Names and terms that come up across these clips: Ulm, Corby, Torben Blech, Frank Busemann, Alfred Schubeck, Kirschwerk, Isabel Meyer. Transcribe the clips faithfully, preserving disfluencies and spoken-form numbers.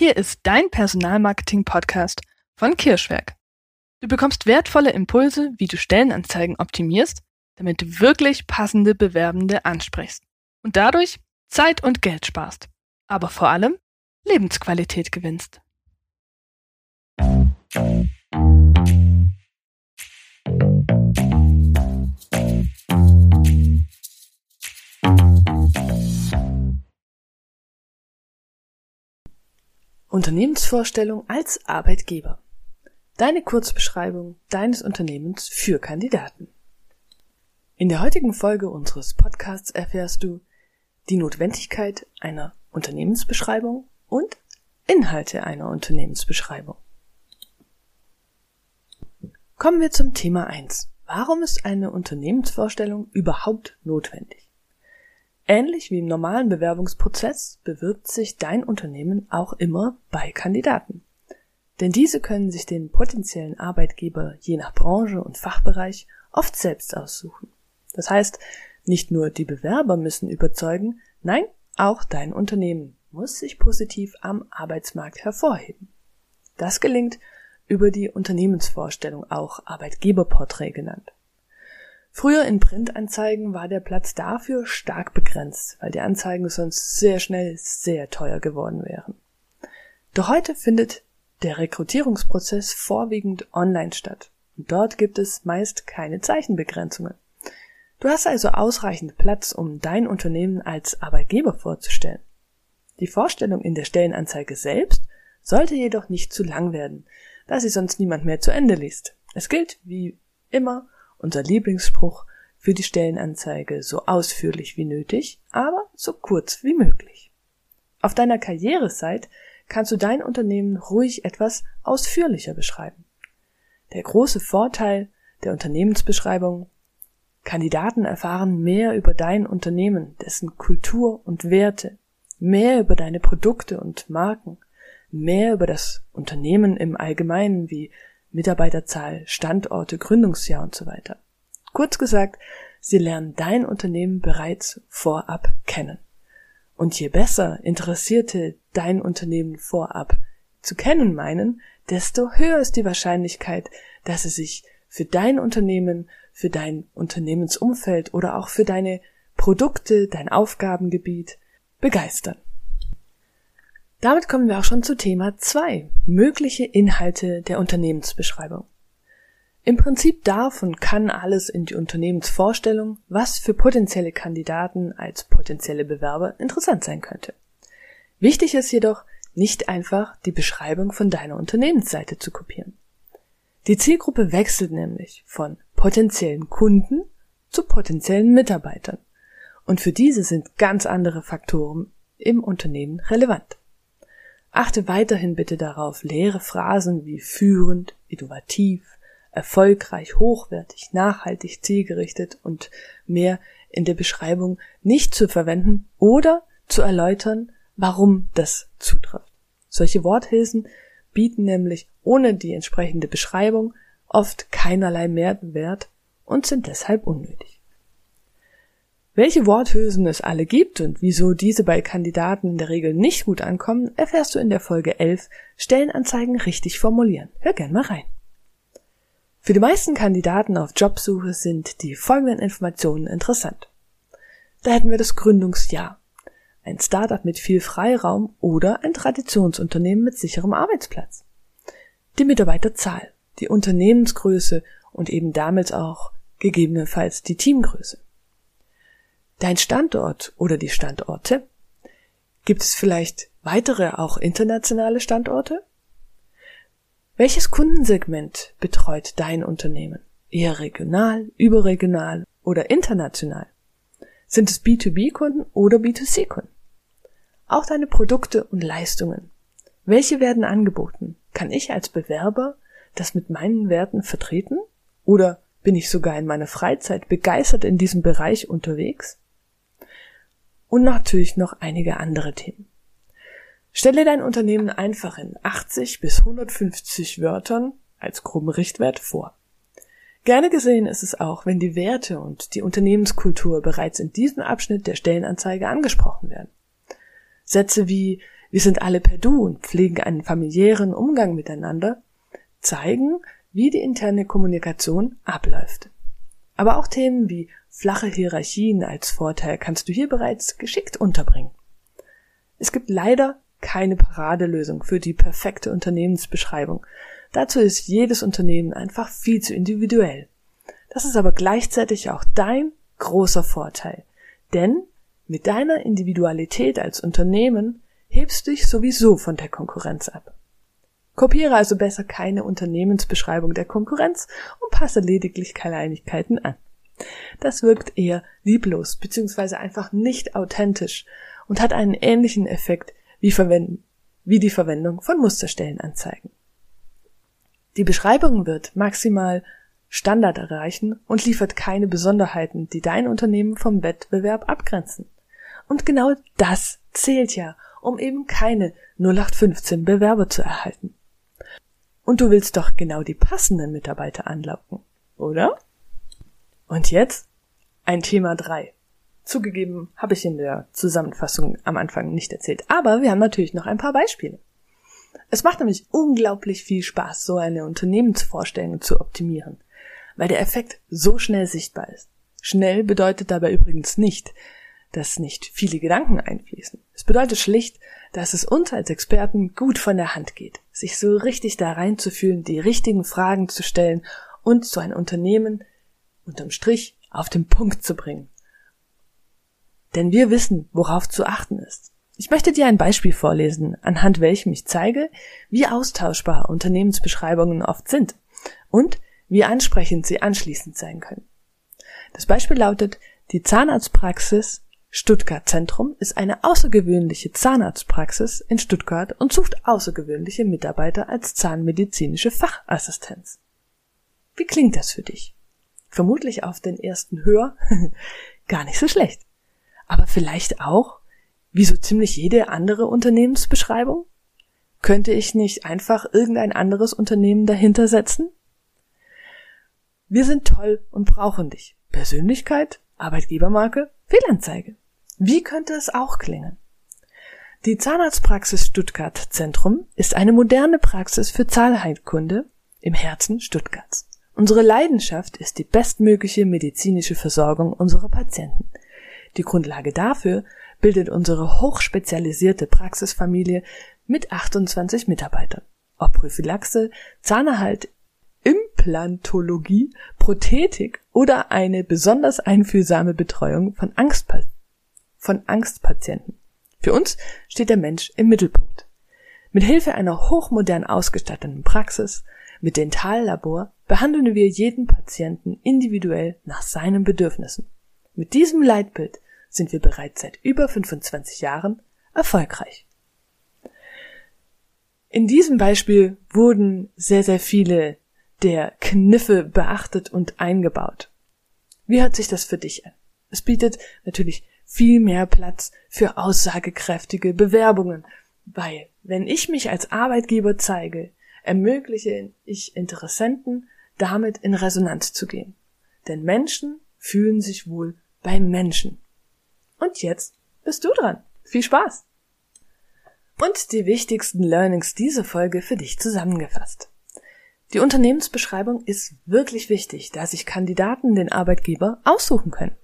Hier ist dein Personalmarketing-Podcast von Kirschwerk. Du bekommst wertvolle Impulse, wie du Stellenanzeigen optimierst, damit du wirklich passende Bewerbende ansprichst und dadurch Zeit und Geld sparst, aber vor allem Lebensqualität gewinnst. Unternehmensvorstellung als Arbeitgeber. Deine Kurzbeschreibung deines Unternehmens für Kandidaten. In der heutigen Folge unseres Podcasts erfährst du die Notwendigkeit einer Unternehmensbeschreibung und Inhalte einer Unternehmensbeschreibung. Kommen wir zum Thema eins. Warum ist eine Unternehmensvorstellung überhaupt notwendig? Ähnlich wie im normalen Bewerbungsprozess bewirbt sich dein Unternehmen auch immer bei Kandidaten. Denn diese können sich den potenziellen Arbeitgeber je nach Branche und Fachbereich oft selbst aussuchen. Das heißt, nicht nur die Bewerber müssen überzeugen, nein, auch dein Unternehmen muss sich positiv am Arbeitsmarkt hervorheben. Das gelingt über die Unternehmensvorstellung, auch Arbeitgeberporträt genannt. Früher in Printanzeigen war der Platz dafür stark begrenzt, weil die Anzeigen sonst sehr schnell sehr teuer geworden wären. Doch heute findet der Rekrutierungsprozess vorwiegend online statt und dort gibt es meist keine Zeichenbegrenzungen. Du hast also ausreichend Platz, um dein Unternehmen als Arbeitgeber vorzustellen. Die Vorstellung in der Stellenanzeige selbst sollte jedoch nicht zu lang werden, da sie sonst niemand mehr zu Ende liest. Es gilt, wie immer, unser Lieblingsspruch für die Stellenanzeige: so ausführlich wie nötig, aber so kurz wie möglich. Auf deiner Karriereseite kannst du dein Unternehmen ruhig etwas ausführlicher beschreiben. Der große Vorteil der Unternehmensbeschreibung: Kandidaten erfahren mehr über dein Unternehmen, dessen Kultur und Werte, mehr über deine Produkte und Marken, mehr über das Unternehmen im Allgemeinen wie Mitarbeiterzahl, Standorte, Gründungsjahr und so weiter. Kurz gesagt, sie lernen dein Unternehmen bereits vorab kennen. Und je besser Interessierte dein Unternehmen vorab zu kennen meinen, desto höher ist die Wahrscheinlichkeit, dass sie sich für dein Unternehmen, für dein Unternehmensumfeld oder auch für deine Produkte, dein Aufgabengebiet begeistern. Damit kommen wir auch schon zu Thema zwei, mögliche Inhalte der Unternehmensbeschreibung. Im Prinzip darf und kann alles in die Unternehmensvorstellung, was für potenzielle Kandidaten als potenzielle Bewerber interessant sein könnte. Wichtig ist jedoch, nicht einfach die Beschreibung von deiner Unternehmensseite zu kopieren. Die Zielgruppe wechselt nämlich von potenziellen Kunden zu potenziellen Mitarbeitern. Und für diese sind ganz andere Faktoren im Unternehmen relevant. Achte weiterhin bitte darauf, leere Phrasen wie führend, innovativ, erfolgreich, hochwertig, nachhaltig, zielgerichtet und mehr in der Beschreibung nicht zu verwenden oder zu erläutern, warum das zutrifft. Solche Worthülsen bieten nämlich ohne die entsprechende Beschreibung oft keinerlei Mehrwert und sind deshalb unnötig. Welche Worthülsen es alle gibt und wieso diese bei Kandidaten in der Regel nicht gut ankommen, erfährst du in der Folge elf, Stellenanzeigen richtig formulieren. Hör gern mal rein. Für die meisten Kandidaten auf Jobsuche sind die folgenden Informationen interessant. Da hätten wir das Gründungsjahr, ein Startup mit viel Freiraum oder ein Traditionsunternehmen mit sicherem Arbeitsplatz. Die Mitarbeiterzahl, die Unternehmensgröße und eben damit auch gegebenenfalls die Teamgröße. Dein Standort oder die Standorte? Gibt es vielleicht weitere, auch internationale Standorte? Welches Kundensegment betreut dein Unternehmen? Eher regional, überregional oder international? Sind es B zwei B Kunden oder B zwei C Kunden? Auch deine Produkte und Leistungen. Welche werden angeboten? Kann ich als Bewerber das mit meinen Werten vertreten? Oder bin ich sogar in meiner Freizeit begeistert in diesem Bereich unterwegs? Und natürlich noch einige andere Themen. Stelle dein Unternehmen einfach in achtzig bis hundertfünfzig Wörtern als groben Richtwert vor. Gerne gesehen ist es auch, wenn die Werte und die Unternehmenskultur bereits in diesem Abschnitt der Stellenanzeige angesprochen werden. Sätze wie: wir sind alle per Du und pflegen einen familiären Umgang miteinander, zeigen, wie die interne Kommunikation abläuft. Aber auch Themen wie flache Hierarchien als Vorteil kannst du hier bereits geschickt unterbringen. Es gibt leider keine Paradelösung für die perfekte Unternehmensbeschreibung. Dazu ist jedes Unternehmen einfach viel zu individuell. Das ist aber gleichzeitig auch dein großer Vorteil. Denn mit deiner Individualität als Unternehmen hebst dich sowieso von der Konkurrenz ab. Kopiere also besser keine Unternehmensbeschreibung der Konkurrenz und passe lediglich Kleinigkeiten an. Das wirkt eher lieblos bzw. einfach nicht authentisch und hat einen ähnlichen Effekt wie, verwenden, wie die Verwendung von Musterstellenanzeigen. Die Beschreibung wird maximal Standard erreichen und liefert keine Besonderheiten, die dein Unternehmen vom Wettbewerb abgrenzen. Und genau das zählt ja, um eben keine null acht fünfzehn Bewerber zu erhalten. Und du willst doch genau die passenden Mitarbeiter anlocken, oder? Und jetzt ein Thema drei. Zugegeben, habe ich in der Zusammenfassung am Anfang nicht erzählt, aber wir haben natürlich noch ein paar Beispiele. Es macht nämlich unglaublich viel Spaß, so eine Unternehmensvorstellung zu optimieren, weil der Effekt so schnell sichtbar ist. Schnell bedeutet dabei übrigens nicht, dass nicht viele Gedanken einfließen. Es bedeutet schlicht, dass es uns als Experten gut von der Hand geht, sich so richtig da reinzufühlen, die richtigen Fragen zu stellen und so ein Unternehmen unterm Strich auf den Punkt zu bringen. Denn wir wissen, worauf zu achten ist. Ich möchte dir ein Beispiel vorlesen, anhand welchem ich zeige, wie austauschbar Unternehmensbeschreibungen oft sind und wie ansprechend sie anschließend sein können. Das Beispiel lautet: Die Zahnarztpraxis Stuttgart Zentrum ist eine außergewöhnliche Zahnarztpraxis in Stuttgart und sucht außergewöhnliche Mitarbeiter als zahnmedizinische Fachassistenz. Wie klingt das für dich? Vermutlich auf den ersten Hör gar nicht so schlecht. Aber vielleicht auch, wie so ziemlich jede andere Unternehmensbeschreibung? Könnte ich nicht einfach irgendein anderes Unternehmen dahinter setzen? Wir sind toll und brauchen dich. Persönlichkeit, Arbeitgebermarke, Fehlanzeige. Wie könnte es auch klingen? Die Zahnarztpraxis Stuttgart Zentrum ist eine moderne Praxis für Zahnheilkunde im Herzen Stuttgarts. Unsere Leidenschaft ist die bestmögliche medizinische Versorgung unserer Patienten. Die Grundlage dafür bildet unsere hochspezialisierte Praxisfamilie mit achtundzwanzig Mitarbeitern. Ob Prophylaxe, Zahnerhalt, Implantologie, Prothetik oder eine besonders einfühlsame Betreuung von, Angstpa- von Angstpatienten. Für uns steht der Mensch im Mittelpunkt. Mit Hilfe einer hochmodern ausgestatteten Praxis mit Dentallabor behandeln wir jeden Patienten individuell nach seinen Bedürfnissen. Mit diesem Leitbild sind wir bereits seit über fünfundzwanzig Jahren erfolgreich. In diesem Beispiel wurden sehr, sehr viele der Kniffe beachtet und eingebaut. Wie hört sich das für dich an? Es bietet natürlich viel mehr Platz für aussagekräftige Bewerbungen, weil wenn ich mich als Arbeitgeber zeige, ermögliche ich Interessenten, damit in Resonanz zu gehen. Denn Menschen fühlen sich wohl bei Menschen. Und jetzt bist du dran. Viel Spaß! Und die wichtigsten Learnings dieser Folge für dich zusammengefasst. Die Unternehmensbeschreibung ist wirklich wichtig, da sich Kandidaten den Arbeitgeber aussuchen können.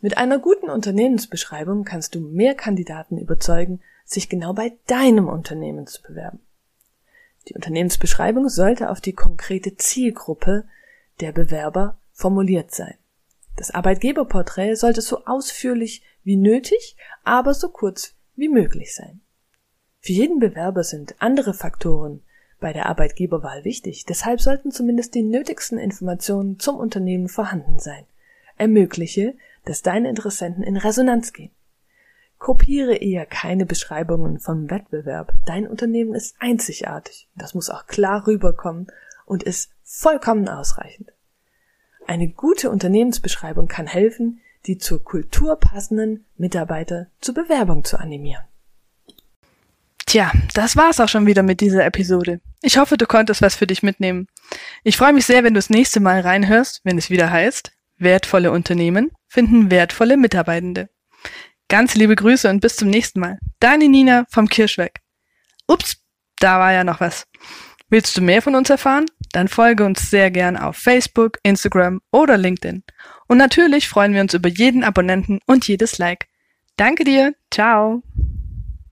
Mit einer guten Unternehmensbeschreibung kannst du mehr Kandidaten überzeugen, sich genau bei deinem Unternehmen zu bewerben. Die Unternehmensbeschreibung sollte auf die konkrete Zielgruppe der Bewerber formuliert sein. Das Arbeitgeberporträt sollte so ausführlich wie nötig, aber so kurz wie möglich sein. Für jeden Bewerber sind andere Faktoren bei der Arbeitgeberwahl wichtig, deshalb sollten zumindest die nötigsten Informationen zum Unternehmen vorhanden sein. Ermögliche, dass deine Interessenten in Resonanz gehen. Kopiere eher keine Beschreibungen vom Wettbewerb. Dein Unternehmen ist einzigartig, das muss auch klar rüberkommen und ist vollkommen ausreichend. Eine gute Unternehmensbeschreibung kann helfen, die zur Kultur passenden Mitarbeiter zur Bewerbung zu animieren. Tja, das war's auch schon wieder mit dieser Episode. Ich hoffe, du konntest was für dich mitnehmen. Ich freue mich sehr, wenn du das nächste Mal reinhörst, wenn es wieder heißt: Wertvolle Unternehmen finden wertvolle Mitarbeitende. Ganz liebe Grüße und bis zum nächsten Mal. Deine Nina vom Kirschwerk. Ups, da war ja noch was. Willst du mehr von uns erfahren? Dann folge uns sehr gern auf Facebook, Instagram oder LinkedIn. Und natürlich freuen wir uns über jeden Abonnenten und jedes Like. Danke dir. Ciao.